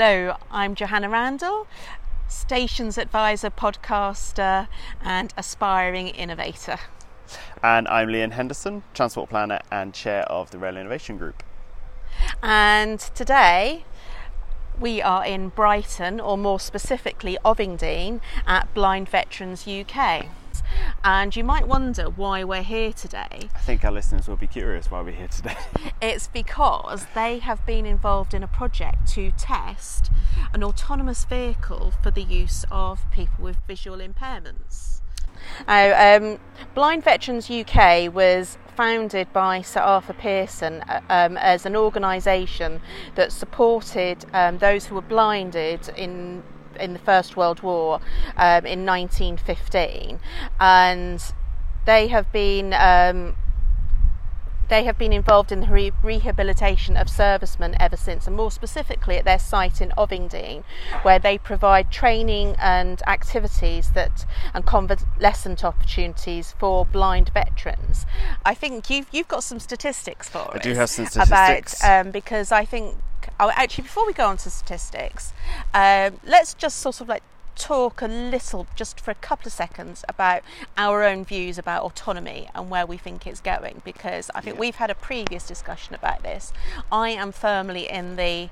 Hello, I'm Johanna Randall, Stations Advisor, podcaster and aspiring innovator. And I'm Liam Henderson, Transport Planner and Chair of the Rail Innovation Group. And today we are in Brighton, or more specifically Ovingdean, at Blind Veterans UK. And you might wonder why we're here today. I think our listeners will be curious why we're here today. It's because they have been involved in a project to test an autonomous vehicle for the use of people with visual impairments. Now, Blind Veterans UK was founded by Sir Arthur Pearson as an organisation that supported those who were blinded in the First World War in 1915, and they have been involved in the rehabilitation of servicemen ever since, and more specifically at their site in Ovingdean, where they provide training and activities and convalescent opportunities for blind veterans. I think you've got some statistics for us. I do have some statistics about because I think. Oh, actually, before we go on to statistics, let's just sort of talk a little, just for a couple of seconds, about our own views about autonomy and where we think it's going, because I think we've had a previous discussion about this. I am firmly in the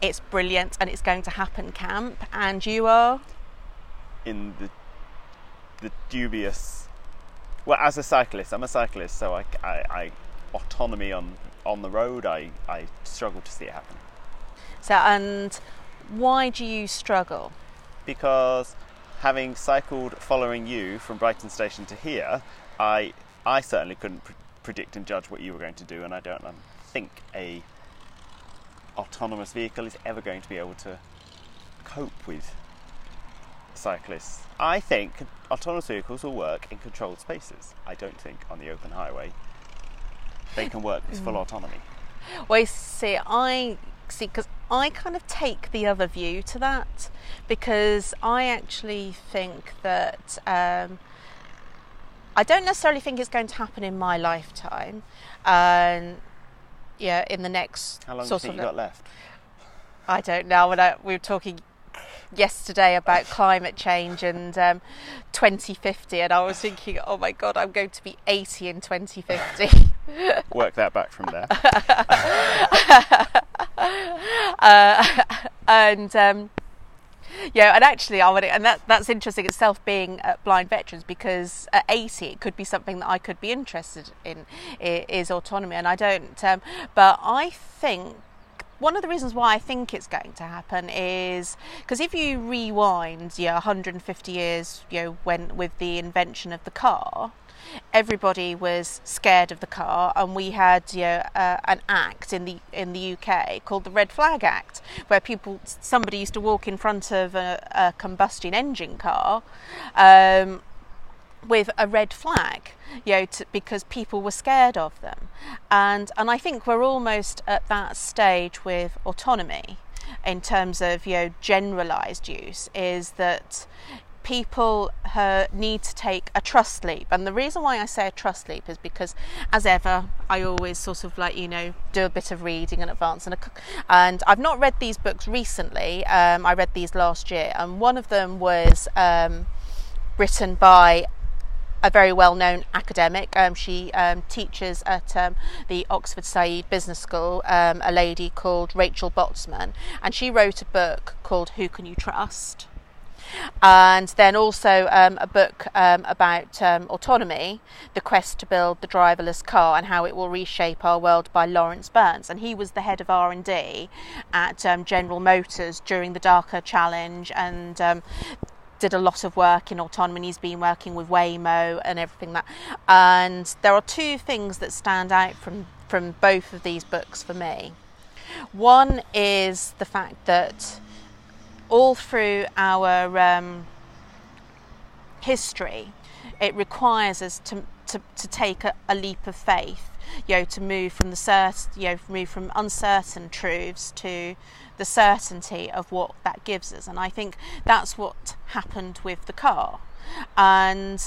it's brilliant and it's going to happen camp, and you are? In the dubious... Well, as a cyclist, I'm a cyclist, so I autonomy on the road, I struggle to see it happen. So, and why do you struggle? Because having cycled following you from Brighton Station to here, I certainly couldn't predict and judge what you were going to do, and I don't think a autonomous vehicle is ever going to be able to cope with cyclists. I think autonomous vehicles will work in controlled spaces. I don't think on the open highway they can work with full autonomy. Well, see, because I kind of take the other view to that, because I actually think that I don't necessarily think it's going to happen in my lifetime. Yeah, in the next. How long do you think you got left? I don't know. We were talking yesterday about climate change and 2050, and I was thinking, oh my God, I'm going to be 80 in 2050. Work that back from there. And actually, that's interesting itself, being blind veterans, because at 80 it could be something that I could be interested in, is autonomy, and I don't. But I think one of the reasons why I think it's going to happen is because if you rewind 150 years, when with the invention of the car, everybody was scared of the car, and we had an act in the UK called the Red Flag Act, where somebody used to walk in front of a combustion engine car with a red flag, because people were scared of them, and I think we're almost at that stage with autonomy in terms of generalised use, is that people need to take a trust leap. And the reason why I say a trust leap is because, as ever, I always sort of do a bit of reading in advance, and I've not read these books recently. I read these last year, and one of them was written by a very well-known academic. She teaches at the Oxford Said Business School, a lady called Rachel Botsman, and she wrote a book called Who Can You Trust? And then also a book about autonomy, The Quest to Build the Driverless Car and How It Will Reshape Our World, by Lawrence Burns. And he was the head of R&D at General Motors during the DARPA Challenge, and did a lot of work in autonomy. He's been working with Waymo and everything that. And there are two things that stand out from both of these books for me. One is the fact that all through our history, it requires us to take a leap of faith, to move from uncertain truths to the certainty of what that gives us. And I think that's what happened with the car. And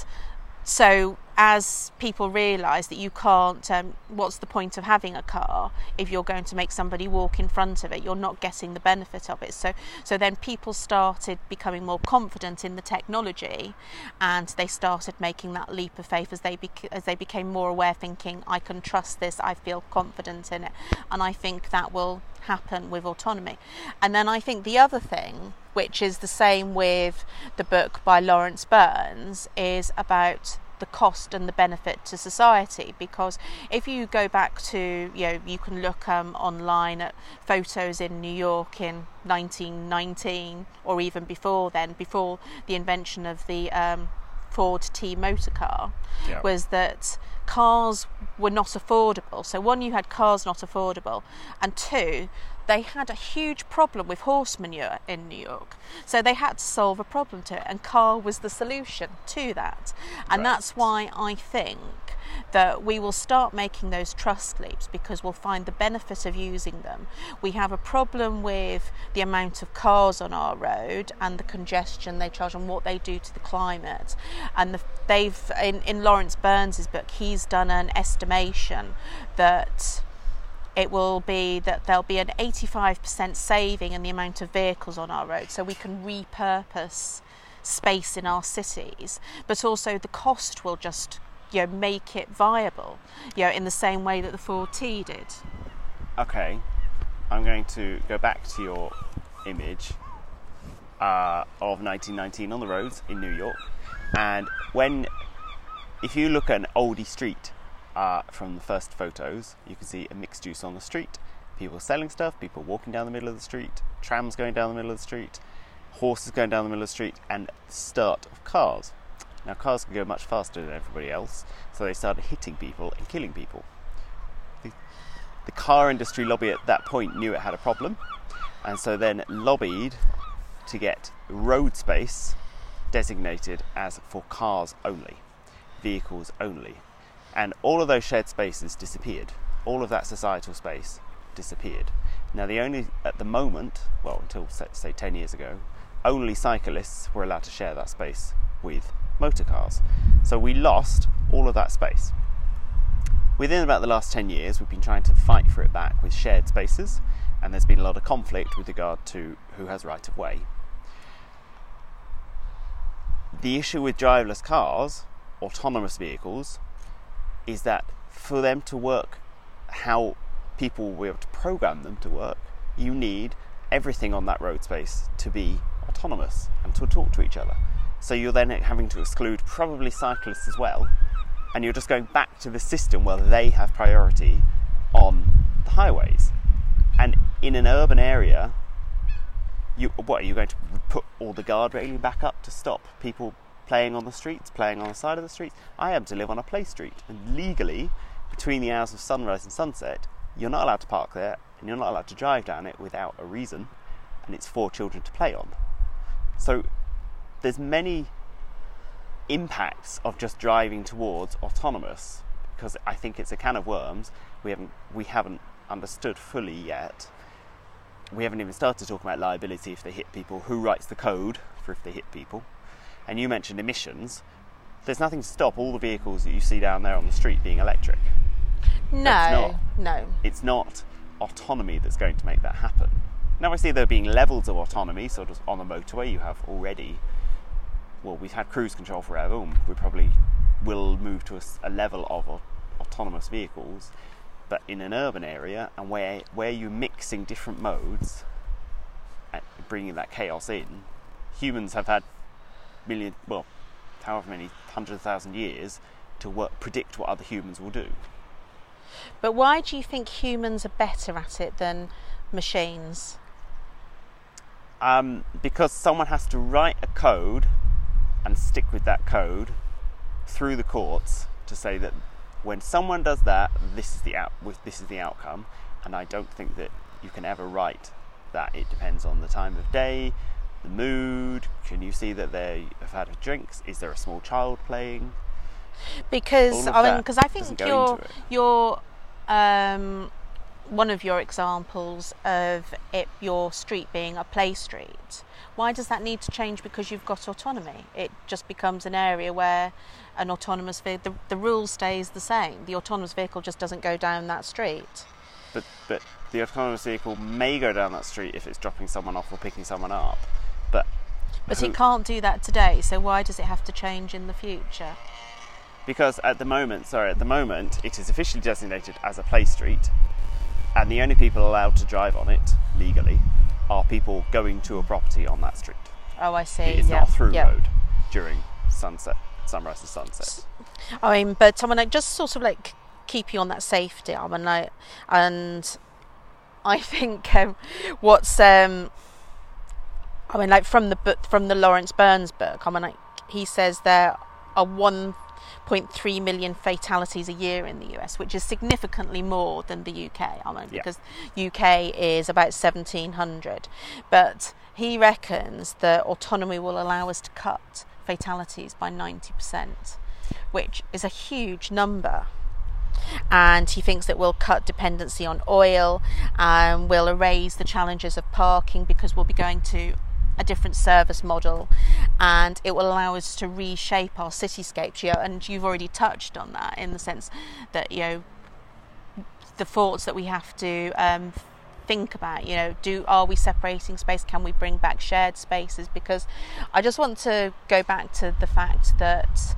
so as people realise that you can't, what's the point of having a car if you're going to make somebody walk in front of it? You're not getting the benefit of it. So then people started becoming more confident in the technology, and they started making that leap of faith as they became more aware, thinking, I can trust this, I feel confident in it. And I think that will happen with autonomy. And then I think the other thing, which is the same with the book by Lawrence Burns, is about the cost and the benefit to society. Because if you go back to, you can look online at photos in New York in 1919, or even before then, before the invention of the Ford T motor car, was that cars were not affordable. So one, you had cars not affordable, and two, they had a huge problem with horse manure in New York. So they had to solve a problem to it, and car was the solution to that. And that's why I think that we will start making those trust leaps, because we'll find the benefit of using them. We have a problem with the amount of cars on our road and the congestion they charge and what they do to the climate. And in Lawrence Burns' book, he's done an estimation that it will be that there'll be an 85% saving in the amount of vehicles on our road, so we can repurpose space in our cities, but also the cost will just make it viable, in the same way that the Ford T did. Okay, I'm going to go back to your image of 1919 on the roads in New York, and if you look at an oldie street from the first photos, you can see a mixed use on the street, people selling stuff, people walking down the middle of the street, trams going down the middle of the street, horses going down the middle of the street, and start of cars. Now, cars can go much faster than everybody else, so they started hitting people and killing people. The car industry lobby at that point knew it had a problem, and so then lobbied to get road space designated as for cars only, vehicles only. And all of those shared spaces disappeared. All of that societal space disappeared. Now, at the moment, well, until say 10 years ago, only cyclists were allowed to share that space with motor cars. So we lost all of that space. Within about the last 10 years, we've been trying to fight for it back with shared spaces, and there's been a lot of conflict with regard to who has right of way. The issue with driverless cars, autonomous vehicles, is that for them to work how people will be able to program them to work, you need everything on that road space to be autonomous and to talk to each other. So you're then having to exclude probably cyclists as well, and you're just going back to the system where they have priority on the highways. And in an urban area, are you going to put all the guard railing back up to stop people playing on the streets, playing on the side of the streets? I happen to live on a play street, and legally, between the hours of sunrise and sunset, you're not allowed to park there, and you're not allowed to drive down it without a reason, and it's for children to play on. So there's many impacts of just driving towards autonomous, because I think it's a can of worms we haven't understood fully yet. We haven't even started talking about liability if they hit people, who writes the code for if they hit people. And you mentioned emissions. There's nothing to stop all the vehicles that you see down there on the street being electric. No. It's not autonomy that's going to make that happen. Now, I see there being levels of autonomy, sort of on the motorway you have already. Well, we've had cruise control forever, and we probably will move to a level of autonomous vehicles. But in an urban area, and where you're mixing different modes and bringing that chaos in, humans have had however many 100,000 years to predict what other humans will do. But why do you think humans are better at it than machines? Because someone has to write a code and stick with that code through the courts to say that when someone does that, this is the outcome. And I don't think that you can ever write that. It depends on the time of day, the mood. Can you see that they have had drinks? Is there a small child playing? Because I think your one of your examples of it, your street being a play street. Why does that need to change? Because you've got autonomy. It just becomes an area where an autonomous vehicle, the rule stays the same. The autonomous vehicle just doesn't go down that street. But the autonomous vehicle may go down that street if it's dropping someone off or picking someone up. But it can't do that today, so why does it have to change in the future? Because at the moment it is officially designated as a play street, and the only people allowed to drive on it legally are people going to a property on that street. Oh, I see. It's not a through road during sunrise and sunset. I mean, but I mean, like, just sort of like keep you on that safety. I mean, like, and I think I mean, like, from the book, from the Lawrence Burns book, I mean, like, he says there are 1.3 million fatalities a year in the US, which is significantly more than the UK, I mean, because UK is about 1,700. But he reckons that autonomy will allow us to cut fatalities by 90%, which is a huge number. And he thinks that we'll cut dependency on oil, and we'll erase the challenges of parking because we'll be going to a different service model, and it will allow us to reshape our cityscapes. You know, and you've already touched on that in the sense that, you know, the thoughts that we have to think about. You know, are we separating space? Can we bring back shared spaces? Because I just want to go back to the fact that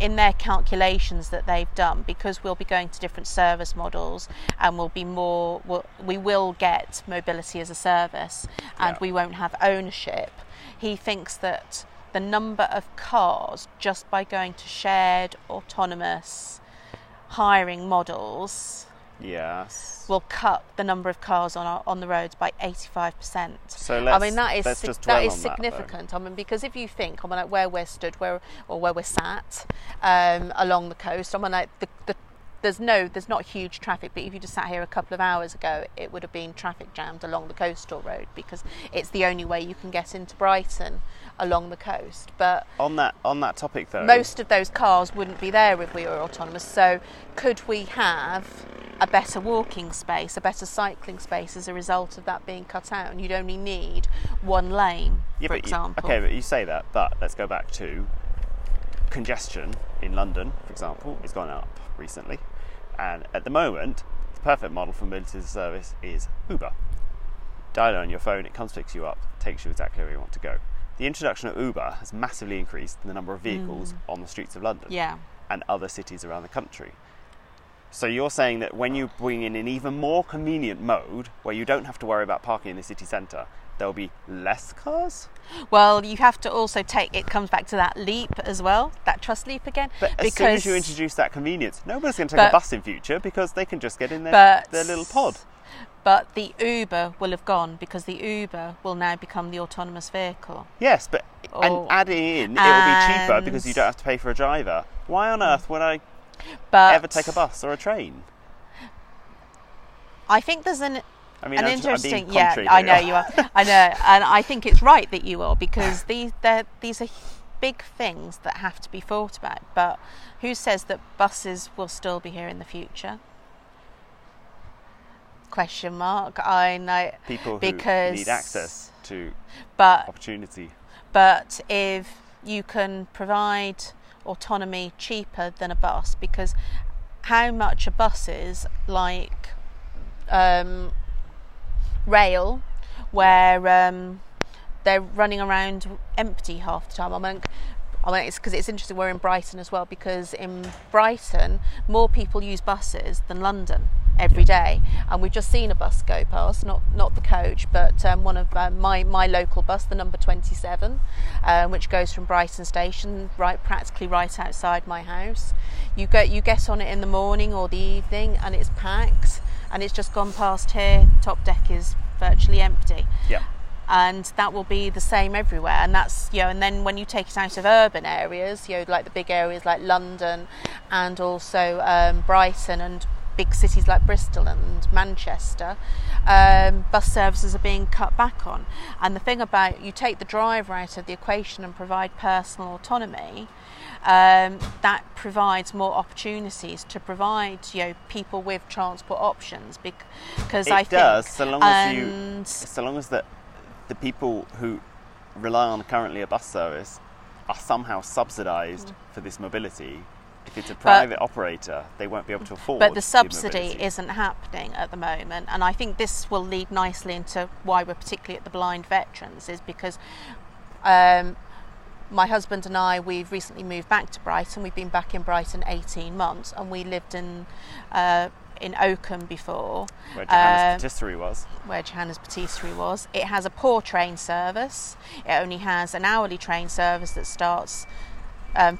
in their calculations that they've done, because we'll be going to different service models, and we'll be more, we will get mobility as a service, and we won't have ownership. He thinks that the number of cars, just by going to shared autonomous hiring models, will cut the number of cars on the roads by 85%. So let's, I mean, that is significant. That, I mean, because if you think, I mean, like, where we're stood, where we're sat along the coast, I mean, like, there's not huge traffic, but if you just sat here a couple of hours ago, it would have been traffic jammed along the coastal road, because it's the only way you can get into Brighton along the coast. But on that topic, though, most of those cars wouldn't be there if we were autonomous. So could we have a better walking space, a better cycling space as a result of that being cut out, and you'd only need one lane, for example? But you say that, but let's go back to congestion in London, for example, has gone up recently. And at the moment, the perfect model for mobility as a service is Uber. Dial on your phone, it comes, picks you up, takes you exactly where you want to go. The introduction of Uber has massively increased the number of vehicles on the streets of London and other cities around the country. So you're saying that when you bring in an even more convenient mode where you don't have to worry about parking in the city centre, there'll be less cars? Well, you have to also take, it comes back to that leap as well, that trust leap again. But as soon as you introduce that convenience, nobody's going to take a bus in future, because they can just get in their little pod. But the Uber will have gone, because the Uber will now become the autonomous vehicle. Yes, but and adding in, it will be cheaper because you don't have to pay for a driver. Why on earth would I ever take a bus or a train? I think there's an interesting. Yeah, I know you are. I know, and I think it's right that you are, because these are big things that have to be thought about. But who says that buses will still be here in the future? Question mark. I know, people who need access to opportunity. But if you can provide autonomy cheaper than a bus, because how much a bus is, like, rail, where they're running around empty half the time. I mean, it's because it's interesting, we're in Brighton as well, because in Brighton more people use buses than London every day, and we've just seen a bus go past, not the coach, but one of my local bus, the number 27, which goes from Brighton station practically right outside my house. You get on it in the morning or the evening, and it's packed, and it's just gone past here. Top deck is virtually empty. And that will be the same everywhere, and that's, you know, and then when you take it out of urban areas, you know, like the big areas like London and also Brighton and big cities like Bristol and Manchester, bus services are being cut back on. And the thing about, you take the driver out of the equation and provide personal autonomy, that provides more opportunities to provide, you know, people with transport options, because so long as the people who rely on currently a bus service are somehow subsidised for this mobility. If it's a private operator, they won't be able to afford. But the subsidy isn't happening at the moment, and I think this will lead nicely into why we're particularly at the Blind Veterans, is because my husband and I, we've recently moved back to Brighton. We've been back in Brighton 18 months, and we lived in Oakham before, where Johanna's Patisserie was. It has a poor train service. It only has an hourly train service that starts.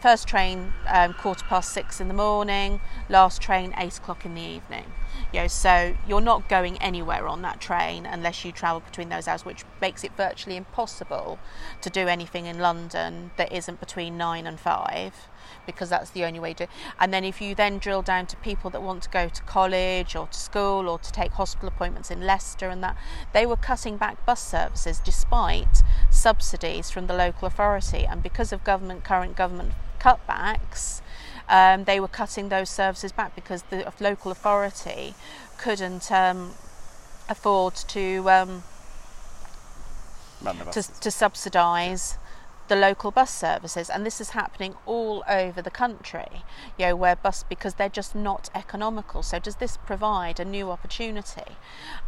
First train 6:15 in the morning, last train 8:00 in the evening. You know, so you're not going anywhere on that train unless you travel between those hours, which makes it virtually impossible to do anything in London that isn't between 9 and 5, because that's the only way to. And then if you then drill down to people that want to go to college or to school or to take hospital appointments in Leicester and that, they were cutting back bus services despite subsidies from the local authority. And because of current government cutbacks, they were cutting those services back because the local authority couldn't afford to subsidise the local bus services. And this is happening all over the country, you know, where because they're just not economical. So does this provide a new opportunity?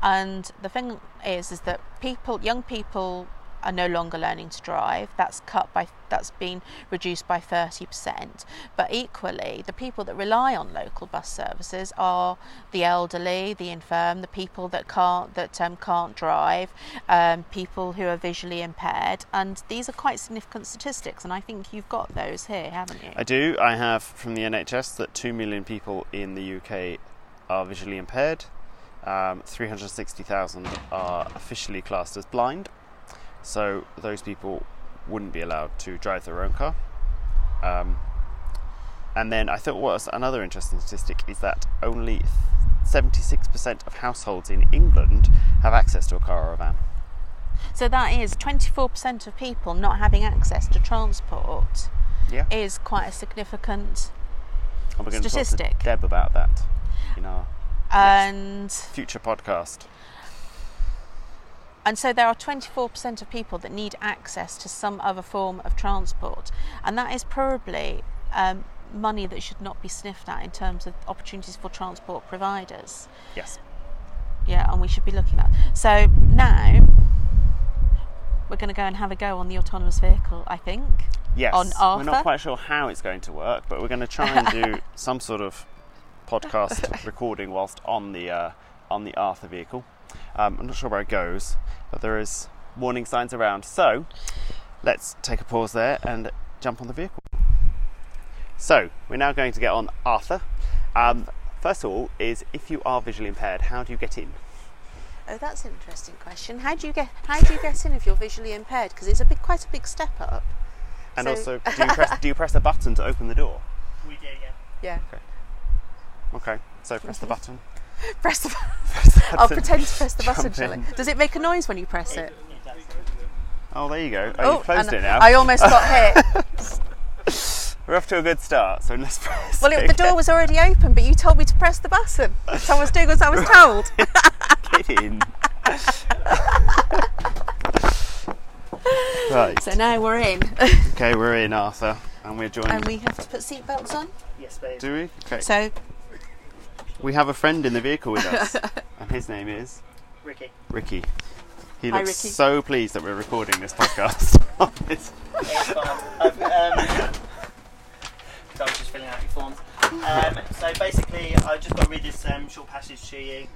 And the thing is that young people are no longer learning to drive. That's been reduced by 30%. But equally, the people that rely on local bus services are the elderly, the infirm, the people that can't drive, people who are visually impaired, and these are quite significant statistics. And I think you've got those here, haven't you? I do. I have from the NHS that 2 million people in the UK are visually impaired. 360,000 are officially classed as blind. So those people wouldn't be allowed to drive their own car. And then I thought another interesting statistic is that only 76% of households in England have access to a car or a van. So that is 24% of people not having access to transport. Yeah, is quite a significant statistic. We're going to talk to Deb about that in our next future podcast. And so there are 24% of people that need access to some other form of transport. And that is probably money that should not be sniffed at in terms of opportunities for transport providers. Yes. Yeah, and we should be looking at that. So now we're going to go and have a go on the autonomous vehicle, I think. Yes. On Arthur. We're not quite sure how it's going to work, but we're going to try and do some sort of podcast recording whilst on the Arthur vehicle. I'm not sure where it goes, but there is warning signs around. So let's take a pause there and jump on the vehicle. So we're now going to get on Arthur. First of all, is if you are visually impaired, how do you get in? Oh, that's an interesting question. How do you get in if you're visually impaired? Because it's quite a big step up. And also, do you press a button to open the door? We do, yeah. Yeah. Okay. So press the button. Press the button. I'll pretend to press the button, shall I? Does it make a noise when you press it? Oh, there you go. Oh, you closed it now. I almost got hit. We're off to a good start, so let's press it. Well, the door was already open, but you told me to press the button. So I was doing as I was told. Get in. Right. So now we're in. Okay, we're in, Arthur. And we're joined. And we have to put seatbelts on? Yes, babe. Do we? Okay. So... we have a friend in the vehicle with us, and his name is... Ricky. He looks so pleased that we're recording this podcast. It's fine. So I was just filling out your forms. So basically, I've just got to read this short passage to you,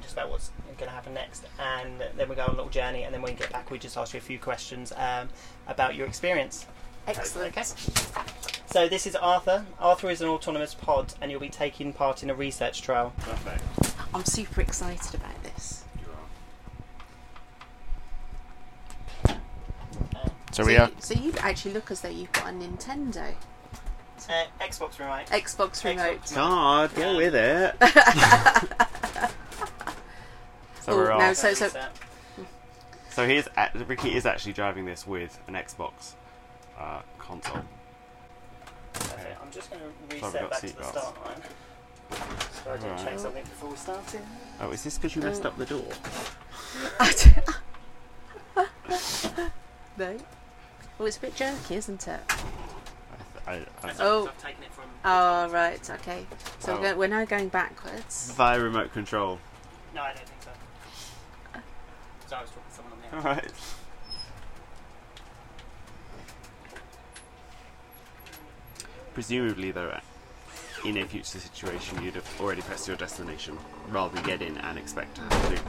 just about what's going to happen next, and then we go on a little journey, and then when we get back, we just ask you a few questions about your experience. Excellent. Okay. So this is Arthur. Arthur is an autonomous pod, and you'll be taking part in a research trial. Perfect. I'm super excited about this. You are. So you actually look as though you've got a Nintendo. Xbox Remote. Xbox Remote. God, go with it. So he is, Ricky is actually driving this with an Xbox console. Okay, I'm just going to reset back to the start line. So I didn't check something before we started. Oh, is this because you messed up the door? No. Well, it's a bit jerky, isn't it? I've taken it from... Oh, right, okay. So we're now going backwards. Via remote control. No, I don't think so. So I was talking to someone on the air. Alright. Presumably, though, in a future situation, you'd have already pressed your destination rather than get in and expect to have to.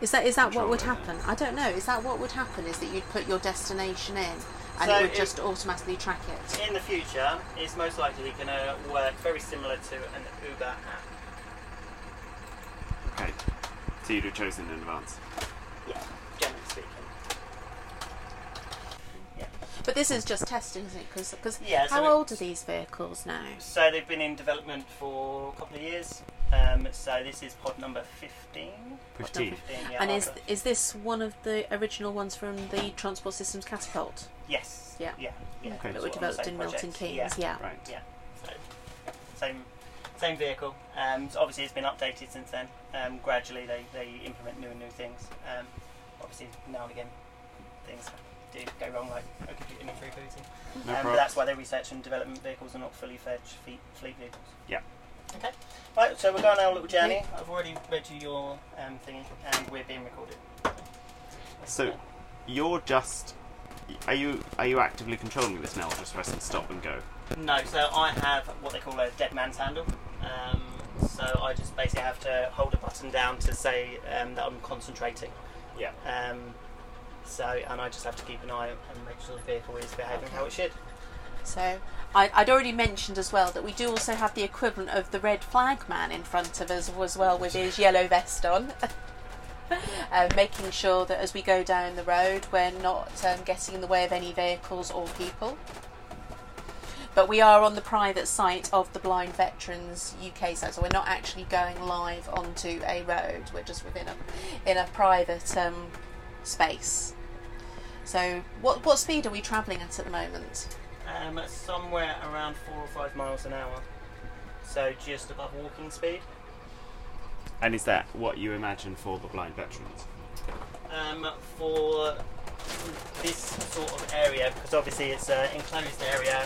Is that what would happen? I don't know. Is that what would happen? Is that you'd put your destination in and so it would just automatically track it? In the future, it's most likely going to work very similar to an Uber app. Okay. So you'd have chosen in advance? Yeah, generally speaking. But this is just testing, isn't it? Because how old are these vehicles now? So they've been in development for a couple of years. So this is pod number 15. Yeah, and is this one of the original ones from the Transport Systems Catapult? Yes. Yeah. Yeah. Yeah. Okay. That were developed in Milton Keynes. Yeah. Yeah. Right. Yeah. So same vehicle. So obviously it's been updated since then. Gradually they implement new and new things. Obviously now and again things go wrong, like a computer imagery booting. But that's why they research and development vehicles are not fully fledged fleet vehicles. Yeah. Okay. Right, so we're going on our little journey. I've already read you your thing, and we're being recorded. So, you're just... Are you actively controlling this now, or just pressing stop and go? No, so I have what they call a dead man's handle. So I just basically have to hold a button down to say that I'm concentrating. Yeah. And I just have to keep an eye and make sure the vehicle is behaving how it should. So, I'd already mentioned as well that we do also have the equivalent of the red flag man in front of us as well, with his yellow vest on, making sure that as we go down the road we're not getting in the way of any vehicles or people. But we are on the private site of the Blind Veterans UK site, so we're not actually going live onto a road, we're just within a private space. So what speed are we travelling at the moment? Somewhere around 4 or 5 miles an hour, so just above walking speed. And is that what you imagine for the blind veterans? For this sort of area, because obviously it's an enclosed area,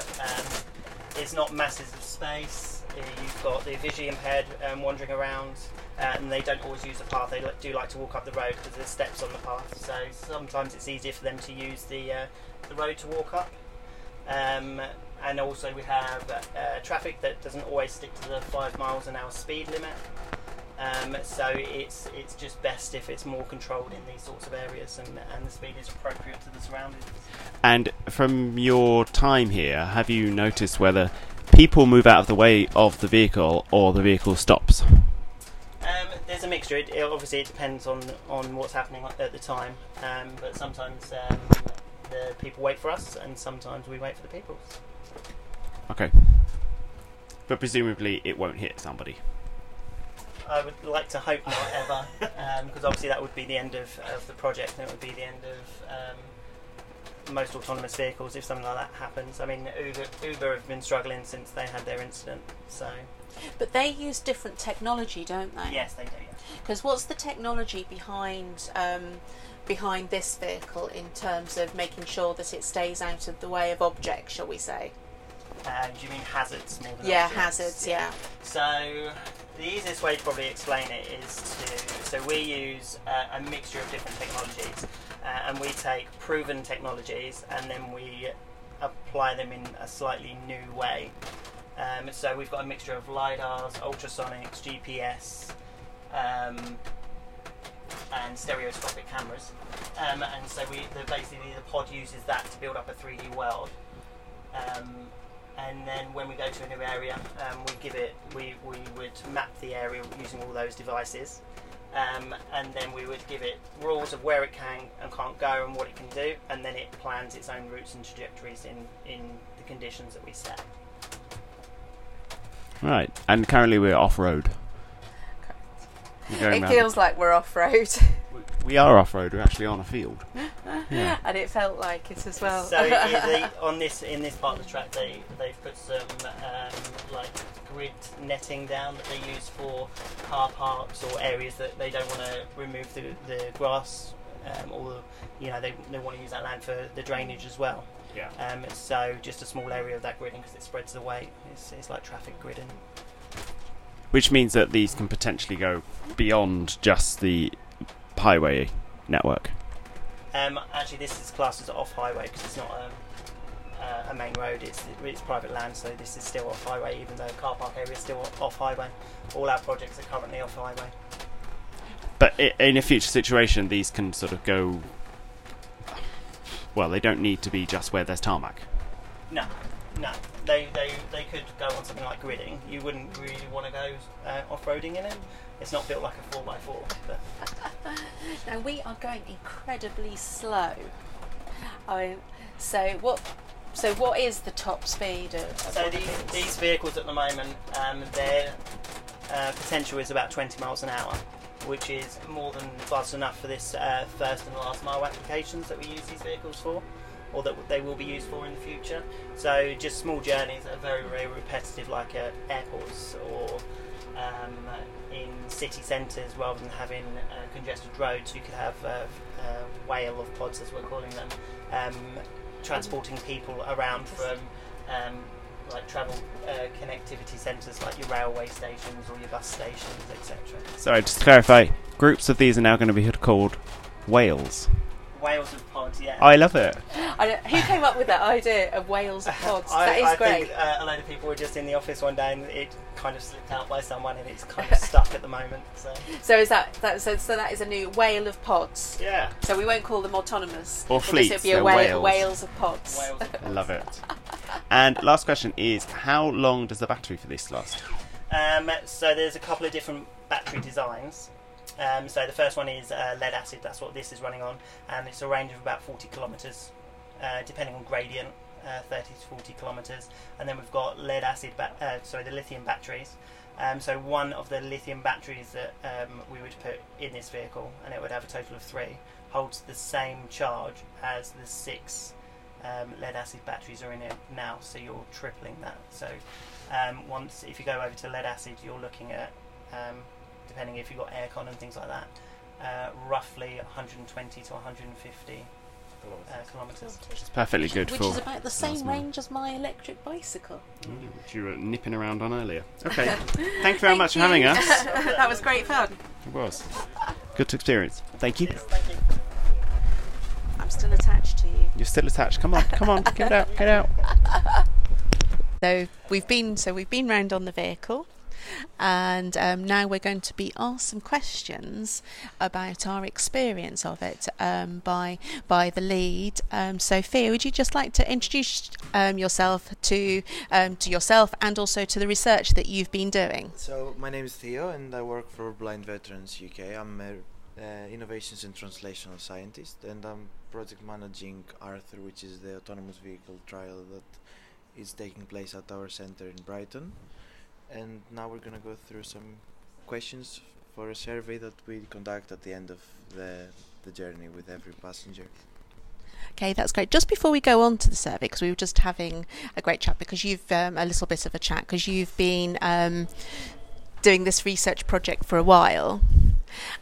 it's not masses of space. You've got the visually impaired wandering around, and they don't always use the path. They do like to walk up the road because there's steps on the path. So sometimes it's easier for them to use the road to walk up. And also we have traffic that doesn't always stick to the 5 miles an hour speed limit, so it's just best if it's more controlled in these sorts of areas and the speed is appropriate to the surroundings. And from your time here, have you noticed whether people move out of the way of the vehicle or the vehicle stops? There's a mixture. Obviously it depends on what's happening at the time, but sometimes the people wait for us, and sometimes we wait for the people. Okay. But presumably it won't hit somebody. I would like to hope not ever, because obviously that would be the end of the project, and it would be the end of most autonomous vehicles if something like that happens. I mean, Uber have been struggling since they had their incident, so... But they use different technology, don't they? Yes, they do, yeah. Because what's the technology behind this vehicle in terms of making sure that it stays out of the way of objects, shall we say? Do you mean hazards more than objects? Yeah, hazards, yeah. So the easiest way to probably explain it is so we use a mixture of different technologies, and we take proven technologies and then we apply them in a slightly new way. So we've got a mixture of LiDARs, ultrasonics, GPS, and stereoscopic cameras, and so basically the pod uses that to build up a 3D world, and then when we go to a new area, we would map the area using all those devices, and then we would give it rules of where it can and can't go and what it can do, and then it plans its own routes and trajectories in the conditions that we set. Right, and currently we're off-road. It feels like we're off-road. We are off-road, we're actually on a field. Yeah. And it felt like it as well. So in this part of the track they've put some like grid netting down that they use for car parks or areas that they don't want to remove the grass, or they want to use that land for the drainage as well. Yeah. So just a small area of that gridding because it spreads the weight. It's like traffic gridding. Which means that these can potentially go beyond just the highway network. Actually, this is classed as off-highway because it's not a main road. It's private land, so this is still off-highway, even though car park area is still off-highway. All our projects are currently off-highway. But in a future situation, these can sort of go... Well, they don't need to be just where there's tarmac. No. They could go on something like gridding. You wouldn't really want to go off-roading in it. It's not built like a 4x4. But. Now we are going incredibly slow. So what is the top speed of so these vehicles at the moment? Their potential is about 20 miles an hour, which is more than fast enough for this first and last mile applications that we use these vehicles for, or that they will be used for in the future. So just small journeys that are very, very repetitive, like at airports or in city centres, rather than having congested roads, you could have a whale of pods, as we're calling them, transporting people around from like travel connectivity centres like your railway stations or your bus stations, etc. Sorry, just to clarify, groups of these are now going to be called whales. Whales of pods, yeah. I love it. Who came up with that idea of whales of pods? That is great. Think, a load of people were just in the office one day and it kind of slipped out by someone and it's kind of stuck at the moment. So that is a new whale of pods. Yeah. So we won't call them autonomous. Or fleets. It'll be a whales of pods. Whales of pods. Love it. And last question is, how long does the battery for this last? So there's a couple of different battery designs. So the first one is lead acid, that's what this is running on, and it's a range of about 40 kilometres, depending on gradient, 30 to 40 kilometres. And then we've got lead acid, the lithium batteries. So one of the lithium batteries that we would put in this vehicle, and it would have a total of 3, holds the same charge as the 6 lead acid batteries are in it now, so you're tripling that. So if you go over to lead acid, you're looking at... depending if you've got aircon and things like that, roughly 120 to 150 kilometres. Which is perfectly good for... Which is about the same range as my electric bicycle. Which you were nipping around on earlier. Okay, thank you very much for having us. That was great fun. It was. Good experience. Thank you. Yes, thank you. I'm still attached to you. You're still attached. Come on, get it out, get out. So we've been round on the vehicle. And now we're going to be asked some questions about our experience of it by the lead. Sophia, would you just like to introduce yourself to yourself and also to the research that you've been doing? So my name is Theo and I work for Blind Veterans UK. I'm an Innovations and Translational Scientist, and I'm project managing Arthur, which is the autonomous vehicle trial that is taking place at our centre in Brighton. And now we're going to go through some questions for a survey that we conduct at the end of the journey with every passenger. Okay, that's great. Just before we go on to the survey, because we were just having a great chat, because you've a little bit of a chat, because you've been doing this research project for a while,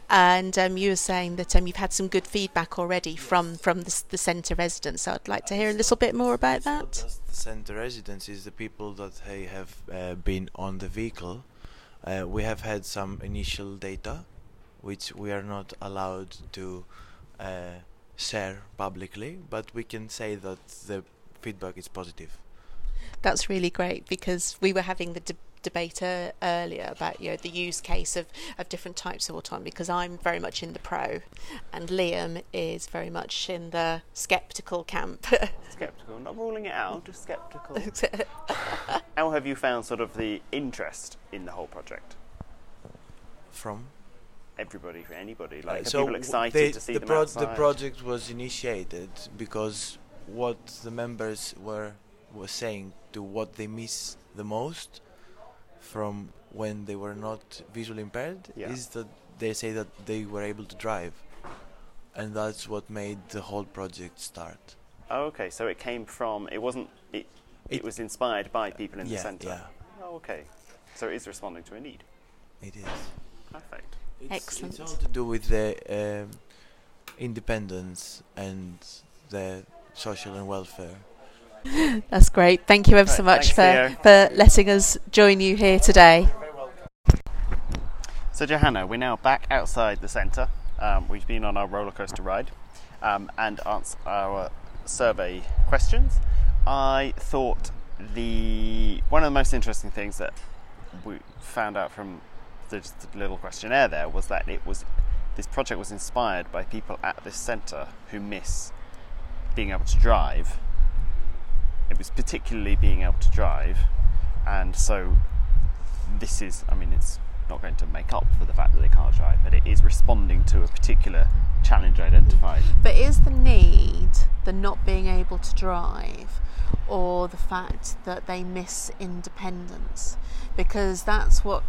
and you were saying that you've had some good feedback already from the centre residents, so I'd like to hear a little bit more about that. Not just the centre residents, is the people that have been on the vehicle. We have had some initial data which we are not allowed to share publicly, but we can say that the feedback is positive. That's really great, because we were having the debate earlier about the use case of different types of autonomy, because I'm very much in the pro and Liam is very much in the sceptical camp. Sceptical, not ruling it out, just sceptical. How have you found sort of the interest in the whole project? From? Everybody, for anybody. Like, are people excited to see them outside? The project was initiated because what the members were was saying to what they miss the most from when they were not visually impaired is that they say that they were able to drive. And that's what made the whole project start. Oh, okay. So it came from... It was inspired by people in the centre. Yeah. Oh, okay. So it is responding to a need. It is. Perfect. Excellent. It's all to do with the independence and the social and welfare. That's great. Thank you ever so much for letting us join you here today. You're very welcome. So Johanna, we're now back outside the centre. We've been on our roller coaster ride and answered our survey questions. I thought one of the most interesting things that we found out from the little questionnaire there was that this project was inspired by people at this centre who miss being able to drive. It was particularly being able to drive, and so this is, I mean, it's not going to make up for the fact that they can't drive, but it is responding to a particular challenge identified. But is the need the not being able to drive, or the fact that they miss independence? Because that's what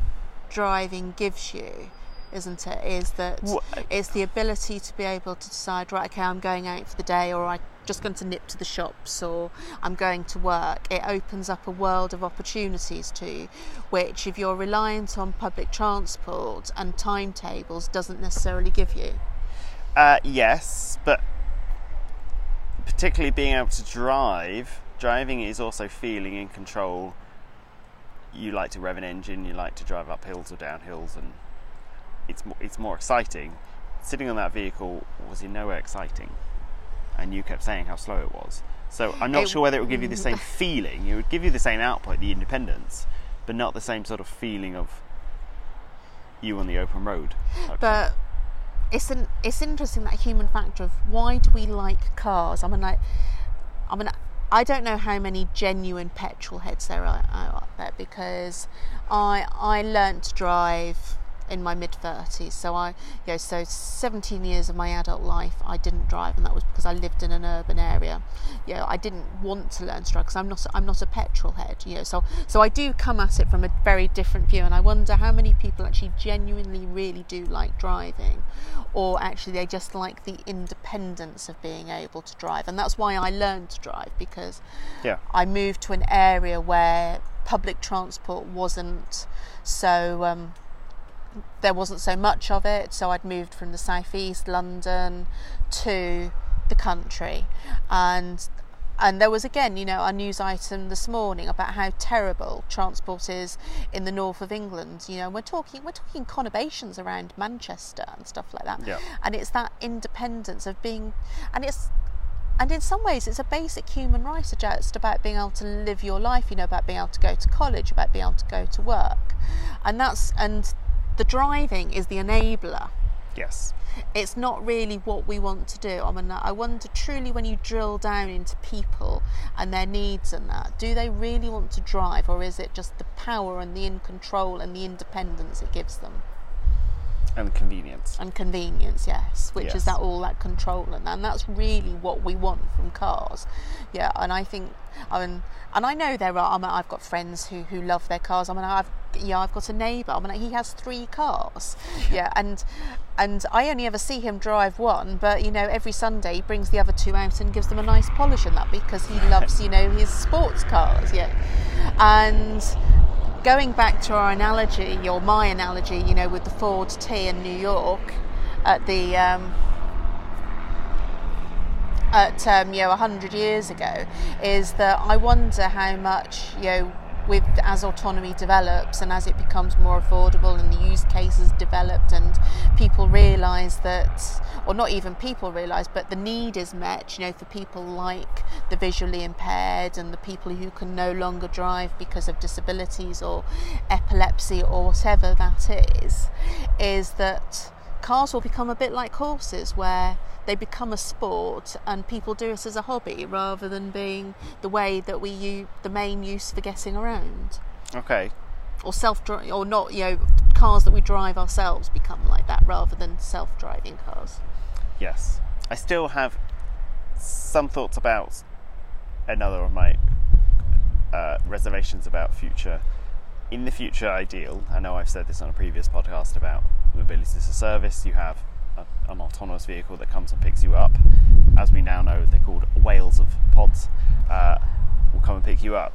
driving gives you, isn't it? Is that it's the ability to be able to decide, right, okay, I'm going out for the day, or I'm just going to nip to the shops, or I'm going to work. It opens up a world of opportunities to you, which if you're reliant on public transport and timetables doesn't necessarily give you. Yes, but particularly being able to drive, driving is also feeling in control. You like to rev an engine, you like to drive up hills or down hills, and it's more exciting. Sitting on that vehicle was in no way exciting, and you kept saying how slow it was. So I'm not sure whether it would give you the same feeling. It would give you the same output, the independence, but not the same sort of feeling of you on the open road. But it's interesting, that human factor of why do we like cars? I don't know how many genuine petrol heads there are out there, because I learnt to drive in my mid-30s, so 17 years of my adult life I didn't drive, and that was because I lived in an urban area. You know, I didn't want to learn to drive because I'm not a petrol head. You know, so I do come at it from a very different view, and I wonder how many people actually genuinely really do like driving, or actually they just like the independence of being able to drive. And that's why I learned to drive, because I moved to an area where public transport wasn't so. There wasn't so much of it, so I'd moved from the southeast London to the country, and there was, again, you know, a news item this morning about how terrible transport is in the north of England. You know, we're talking conurbations around Manchester and stuff like that. And it's that independence of being, and in some ways it's a basic human right, just about being able to live your life, you know, about being able to go to college, about being able to go to work, and the driving is the enabler. Yes. It's not really what we want to do. I mean, I wonder truly, when you drill down into people and their needs and that, do they really want to drive, or is it just the power and the in control and the independence it gives them? And convenience. And convenience, yes. Which is that control, and that's really what we want from cars. Yeah, and I think, and I know there are. I've got friends who love their cars. I've got a neighbour. He has 3 cars. Yeah, and I only ever see him drive one, but you know, every Sunday he brings the other 2 out and gives them a nice polish and that, because he loves, you know, his sports cars. Yeah, and. Going back to our analogy, or my analogy, you know, with the Ford T in New York at 100 years ago, is that I wonder how much, you know, as autonomy develops and as it becomes more affordable and the use cases developed and people realise that, or not even people realise, but the need is met, you know, for people like the visually impaired and the people who can no longer drive because of disabilities or epilepsy or whatever that is that cars will become a bit like horses, where they become a sport and people do it as a hobby rather than being the way that we use, the main use for getting around. Okay. Or self-drive, or not, you know, cars that we drive ourselves become like that rather than self-driving cars. Yes. I still have some thoughts about another of my reservations about future. In the future ideal, I know I've said this on a previous podcast about mobility as a service, you have an autonomous vehicle that comes and picks you up. As we now know, they're called whales of pods, will come and pick you up.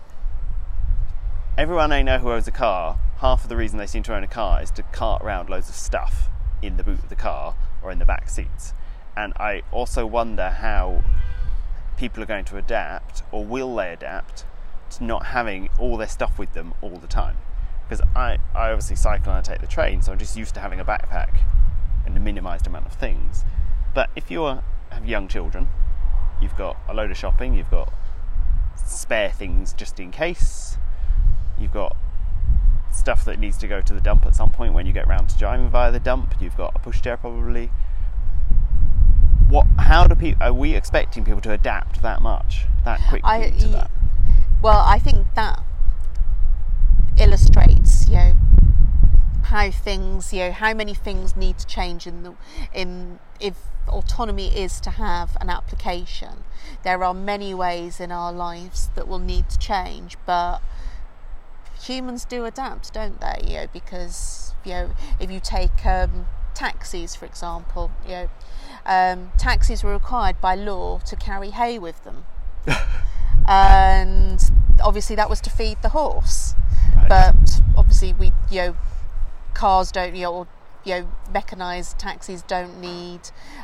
Everyone I know who owns a car, half of the reason they seem to own a car is to cart around loads of stuff in the boot of the car or in the back seats. And I also wonder how people are going to adapt, or will they adapt, to not having all their stuff with them all the time. Because I obviously cycle and I take the train, so I'm just used to having a backpack and a minimised amount of things. But if you have young children, you've got a load of shopping, you've got spare things just in case, you've got stuff that needs to go to the dump at some point when you get round to driving via the dump, you've got a pushchair probably. How do people, are we expecting people to adapt that much, that quickly to that? Well, I think that illustrates, you know, how things, you know, how many things need to change if autonomy is to have an application. There are many ways in our lives that will need to change, but humans do adapt, don't they? You know, because, you know, if you take taxis, for example, you know, taxis were required by law to carry hay with them. And obviously that was to feed the horse, right. But obviously we, you know, cars don't, you know, or, you know, mechanised taxis don't need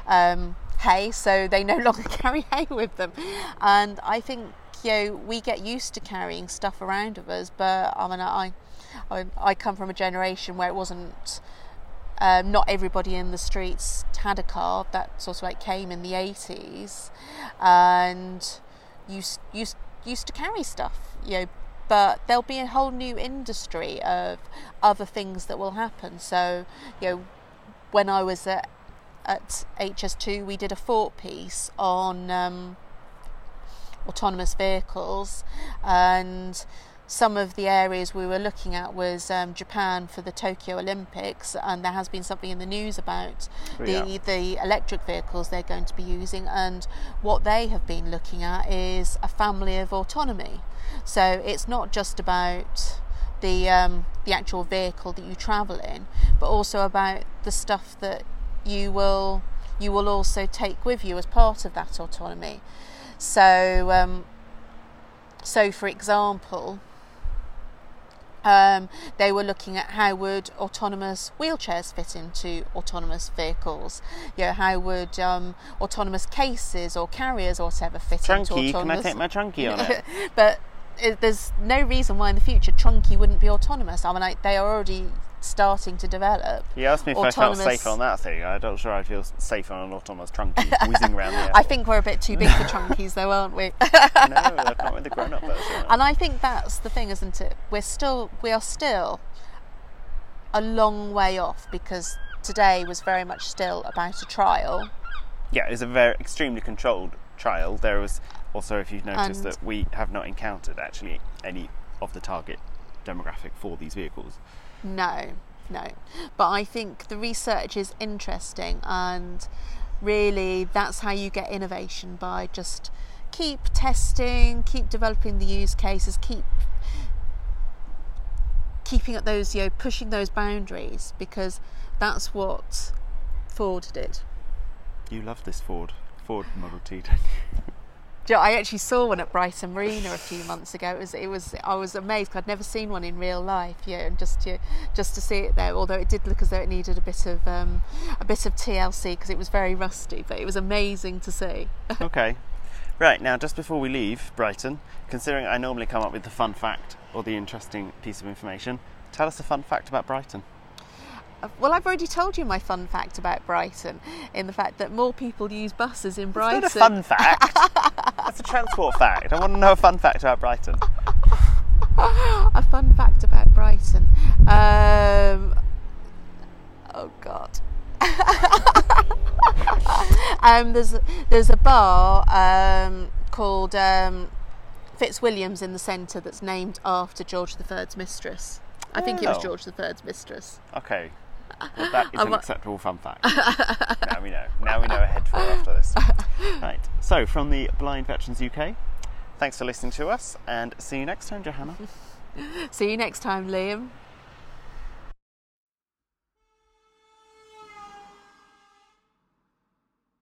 hay, so they no longer carry hay with them. And I think, you know, we get used to carrying stuff around with us, but I mean, I come from a generation where it wasn't. Not everybody in the streets had a car. That sort of like came in the 80s, and used to carry stuff, you know. But there'll be a whole new industry of other things that will happen. So, you know, when I was at HS2, we did a thought piece on autonomous vehicles, and some of the areas we were looking at was Japan for the Tokyo Olympics, and there has been something in the news about the electric vehicles they're going to be using, and what they have been looking at is a family of autonomy. So it's not just about the actual vehicle that you travel in, but also about the stuff that you will also take with you as part of that autonomy. So so for example, they were looking at how would autonomous wheelchairs fit into autonomous vehicles. You know, how would autonomous cases or carriers or whatever fit into autonomous... Trunky, can I take my Trunky on it? But there's no reason why in the future Trunky wouldn't be autonomous. I mean, they are already starting to develop. You asked me if I felt safe on that thing. I'm not sure I feel safe on an autonomous Trunky whizzing around the airport. I think we're a bit too big for Trunkies though, aren't we? No, not with the grown-up version. And I think that's the thing, isn't it? We are still a long way off, because today was very much still about a trial. Yeah, it was a very extremely controlled trial. There was also, if you've noticed, that we have not encountered actually any of the target demographic for these vehicles. No. But I think the research is interesting, and really that's how you get innovation, by just keep testing, keep developing the use cases, keeping at those, you know, pushing those boundaries, because that's what Ford did. You love this Ford Model T, don't you? I actually saw one at Brighton Marina a few months ago. I was amazed, because I'd never seen one in real life, you know, and just to see it there. Although it did look as though it needed a bit of TLC, because it was very rusty, but it was amazing to see. Okay, right, now just before we leave Brighton, considering I normally come up with the fun fact or the interesting piece of information, tell us a fun fact about Brighton. Well, I've already told you my fun fact about Brighton, in the fact that more people use buses in Brighton. That's not a fun fact. That's a transport fact. I want to know a fun fact about Brighton. A fun fact about Brighton. Oh God. There's a bar called Fitzwilliam's in the centre that's named after George III's mistress. I think it was George III's mistress. Okay. Well, that is an acceptable fun fact. Now we know a head for after this. Right. So, from the Blind Veterans UK, Thanks for listening to us, and see you next time, Johanna. See you next time, Liam.